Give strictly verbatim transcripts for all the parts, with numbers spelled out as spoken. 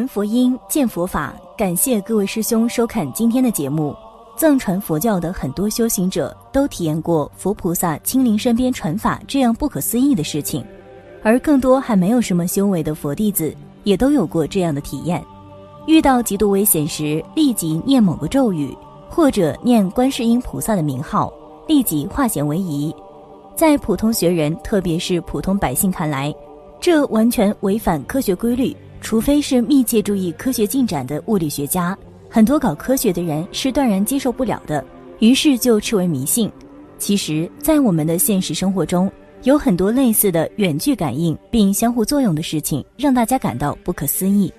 闻佛音，见佛法。感谢各位师兄收看今天的节目。藏传佛教的很多修行者都体验过佛菩萨亲临身边传法这样不可思议的事情，而更多还没有什么修为的佛弟子也都有过这样的体验。遇到极度危险时，立即念某个咒语，或者念观世音菩萨的名号，立即化险为夷。在普通学人，特别是普通百姓看来，这完全违反科学规律，除非是密切注意科学进展的物理学家。很多搞科学的人是断然接受不了的，于是就视为迷信。其实在我们的现实生活中，有很多类似的远距感应并相互作用的事情，让大家感到不可思议。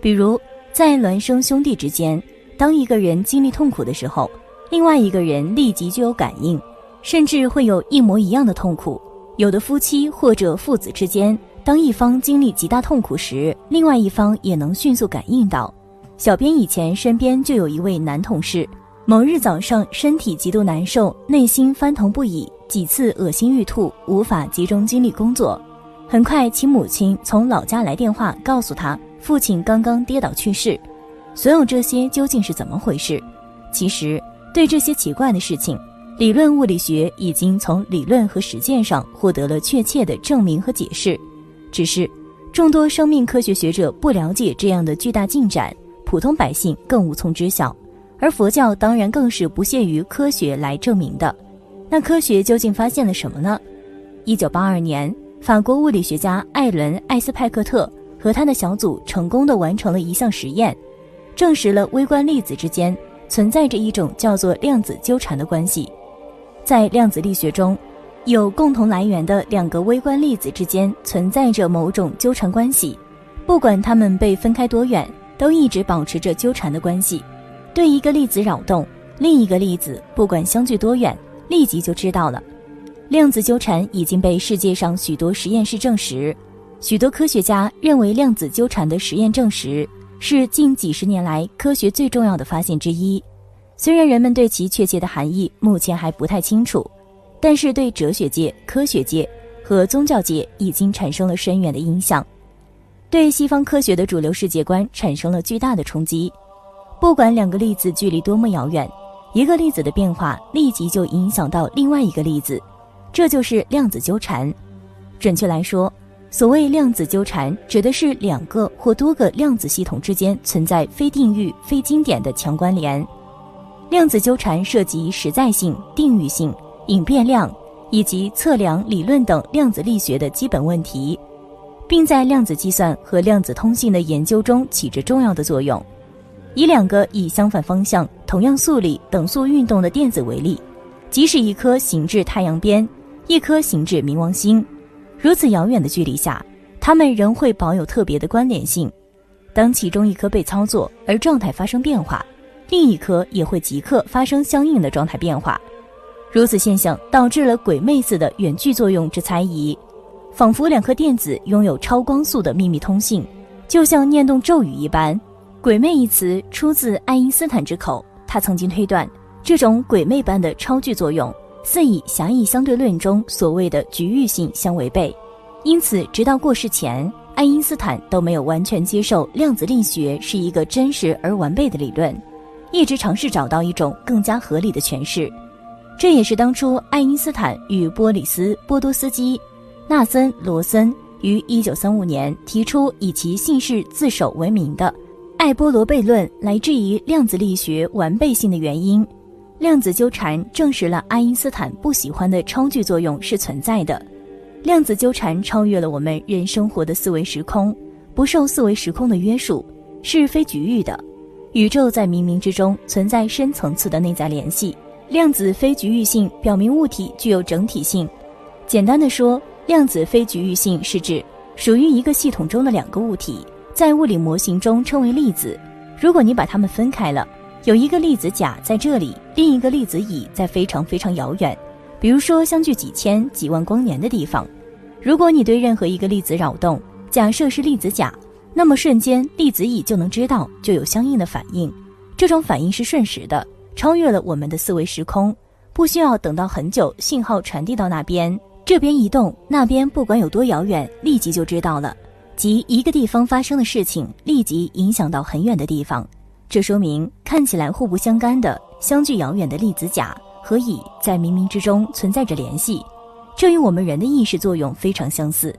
比如在孪生兄弟之间，当一个人经历痛苦的时候，另外一个人立即就有感应，甚至会有一模一样的痛苦。有的夫妻或者父子之间，当一方经历极大痛苦时，另外一方也能迅速感应到。小编以前身边就有一位男同事，某日早上身体极度难受，内心翻腾不已，几次恶心欲吐，无法集中精力工作。很快其母亲从老家来电话告诉他，父亲刚刚跌倒去世。所有这些究竟是怎么回事？其实对这些奇怪的事情，理论物理学已经从理论和实践上获得了确切的证明和解释。只是众多生命科学学者不了解这样的巨大进展，普通百姓更无从知晓，而佛教当然更是不屑于科学来证明的。那科学究竟发现了什么呢？一九八二年，法国物理学家艾伦·艾斯派克特和他的小组成功地完成了一项实验，证实了微观粒子之间存在着一种叫做量子纠缠的关系。在量子力学中，有共同来源的两个微观粒子之间存在着某种纠缠关系，不管它们被分开多远，都一直保持着纠缠的关系。对一个粒子扰动，另一个粒子不管相距多远，立即就知道了。量子纠缠已经被世界上许多实验室证实，许多科学家认为量子纠缠的实验证实是近几十年来科学最重要的发现之一。虽然人们对其确切的含义目前还不太清楚，但是对哲学界、科学界和宗教界已经产生了深远的影响，对西方科学的主流世界观产生了巨大的冲击。不管两个粒子距离多么遥远，一个粒子的变化立即就影响到另外一个粒子，这就是量子纠缠。准确来说，所谓量子纠缠指的是两个或多个量子系统之间存在非定域、非经典的强关联。量子纠缠涉及实在性、定域性、隐变量以及测量理论等量子力学的基本问题，并在量子计算和量子通信的研究中起着重要的作用。以两个以相反方向、同样速率、等速运动的电子为例，即使一颗行至太阳边，一颗行至冥王星，如此遥远的距离下，它们仍会保有特别的关联性。当其中一颗被操作而状态发生变化，另一颗也会即刻发生相应的状态变化。如此现象导致了鬼魅似的远距作用之猜疑，仿佛两颗电子拥有超光速的秘密通信，就像念动咒语一般。鬼魅一词出自爱因斯坦之口，他曾经推断这种鬼魅般的超距作用似以狭义相对论中所谓的局域性相违背，因此直到过世前，爱因斯坦都没有完全接受量子力学是一个真实而完备的理论，一直尝试找到一种更加合理的诠释。这也是当初爱因斯坦与波里斯·波多斯基、纳森·罗森于一九三五年提出以其姓氏自首为名的艾波罗悖论来质疑量子力学完备性的原因。量子纠缠证实了爱因斯坦不喜欢的超距作用是存在的。量子纠缠超越了我们人生活的四维时空，不受四维时空的约束，是非局域的。宇宙在冥冥之中存在深层次的内在联系。量子非局域性表明物体具有整体性。简单的说，量子非局域性是指属于一个系统中的两个物体，在物理模型中称为粒子。如果你把它们分开了，有一个粒子甲在这里，另一个粒子乙在非常非常遥远，比如说相距几千几万光年的地方。如果你对任何一个粒子扰动，假设是粒子甲，那么瞬间粒子乙就能知道，就有相应的反应。这种反应是瞬时的，超越了我们的四维时空，不需要等到很久信号传递到那边，这边移动，那边不管有多遥远，立即就知道了。即一个地方发生的事情立即影响到很远的地方。这说明看起来互不相干的相距遥远的粒子甲和乙在冥冥之中存在着联系，这与我们人的意识作用非常相似。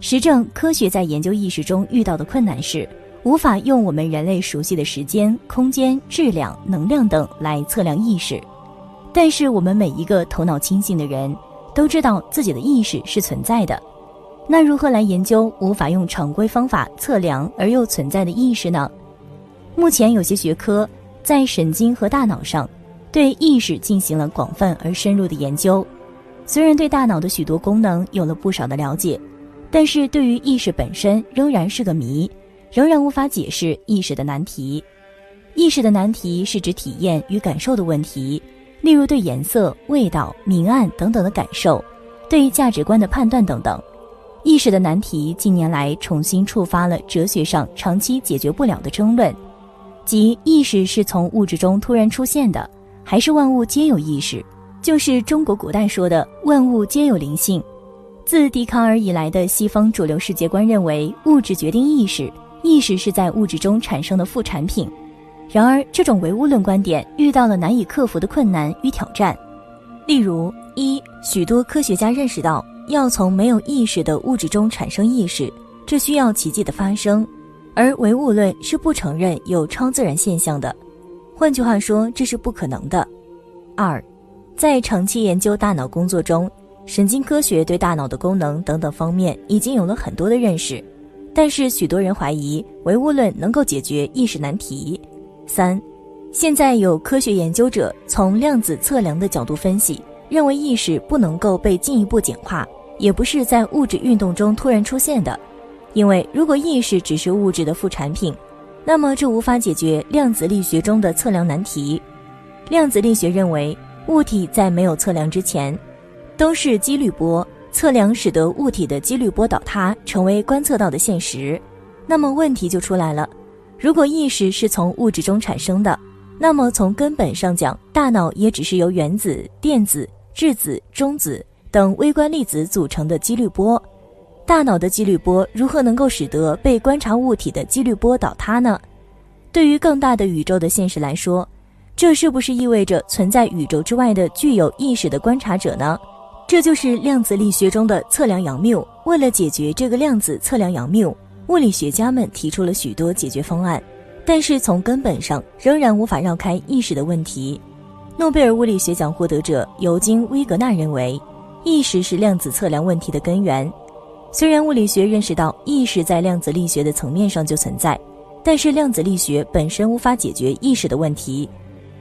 实证科学在研究意识中遇到的困难是无法用我们人类熟悉的时间、空间、质量、能量等来测量意识，但是我们每一个头脑清醒的人都知道自己的意识是存在的。那如何来研究无法用常规方法测量而又存在的意识呢？目前有些学科在神经和大脑上对意识进行了广泛而深入的研究，虽然对大脑的许多功能有了不少的了解，但是对于意识本身仍然是个谜，仍然无法解释意识的难题。意识的难题是指体验与感受的问题，例如对颜色、味道、明暗等等的感受，对价值观的判断等等。意识的难题近年来重新触发了哲学上长期解决不了的争论，即意识是从物质中突然出现的，还是万物皆有意识，就是中国古代说的万物皆有灵性。自笛卡尔以来的西方主流世界观认为物质决定意识，意识是在物质中产生的副产品。然而这种唯物论观点遇到了难以克服的困难与挑战。例如，一，许多科学家认识到要从没有意识的物质中产生意识，这需要奇迹的发生，而唯物论是不承认有超自然现象的，换句话说，这是不可能的。二，在长期研究大脑工作中，神经科学对大脑的功能等等方面已经有了很多的认识，但是许多人怀疑唯物论能够解决意识难题。三，现在有科学研究者从量子测量的角度分析，认为意识不能够被进一步简化，也不是在物质运动中突然出现的，因为如果意识只是物质的副产品，那么这无法解决量子力学中的测量难题。量子力学认为物体在没有测量之前都是几率波，测量使得物体的几率波倒塌成为观测到的现实。那么问题就出来了，如果意识是从物质中产生的，那么从根本上讲，大脑也只是由原子、电子、质子、中子等微观粒子组成的几率波。大脑的几率波如何能够使得被观察物体的几率波倒塌呢？对于更大的宇宙的现实来说，这是不是意味着存在宇宙之外的具有意识的观察者呢？这就是量子力学中的测量佯谬。为了解决这个量子测量佯谬，物理学家们提出了许多解决方案，但是从根本上仍然无法绕开意识的问题。诺贝尔物理学奖获得者尤金·威格纳认为，意识是量子测量问题的根源。虽然物理学认识到意识在量子力学的层面上就存在，但是量子力学本身无法解决意识的问题。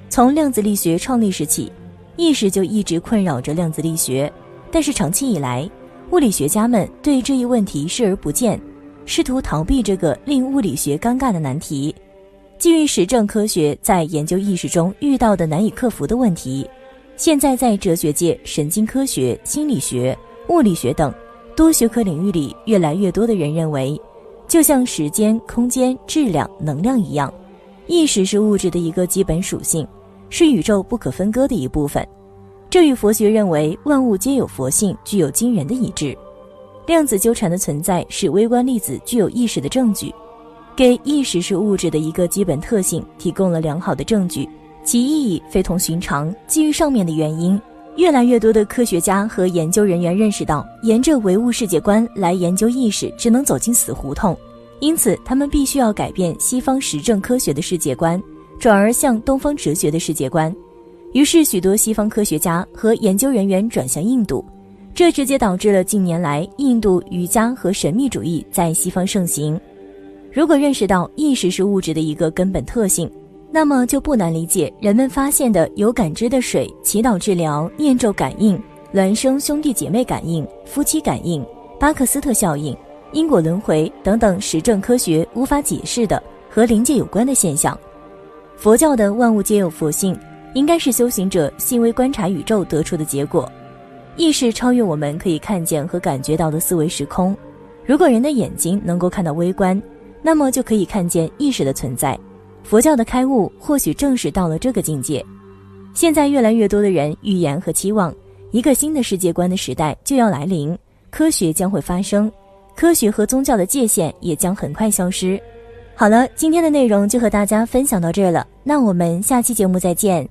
从量子力学创立时起，意识就一直困扰着量子力学，但是长期以来，物理学家们对这一问题视而不见，试图逃避这个令物理学尴尬的难题。基于实证科学在研究意识中遇到的难以克服的问题，现在在哲学界、神经科学、心理学、物理学等多学科领域里，越来越多的人认为，就像时间、空间、质量、能量一样，意识是物质的一个基本属性，是宇宙不可分割的一部分。这与佛学认为万物皆有佛性具有惊人的一致。量子纠缠的存在是微观粒子具有意识的证据，给意识是物质的一个基本特性提供了良好的证据，其意义非同寻常。基于上面的原因，越来越多的科学家和研究人员认识到，沿着唯物世界观来研究意识只能走进死胡同，因此他们必须要改变西方实证科学的世界观，转而向东方哲学的世界观。于是许多西方科学家和研究人员转向印度，这直接导致了近年来印度瑜伽和神秘主义在西方盛行。如果认识到意识是物质的一个根本特性，那么就不难理解人们发现的有感知的水、祈祷治疗、念咒感应、孪生兄弟姐妹感应、夫妻感应、巴克斯特效应、因果轮回等等实证科学无法解释的和灵界有关的现象。佛教的万物皆有佛性应该是修行者细微观察宇宙得出的结果。意识超越我们可以看见和感觉到的思维时空，如果人的眼睛能够看到微观，那么就可以看见意识的存在。佛教的开悟或许正是到了这个境界。现在越来越多的人预言和期望一个新的世界观的时代就要来临，科学将会发生，科学和宗教的界限也将很快消失。好了，今天的内容就和大家分享到这儿了，那我们下期节目再见。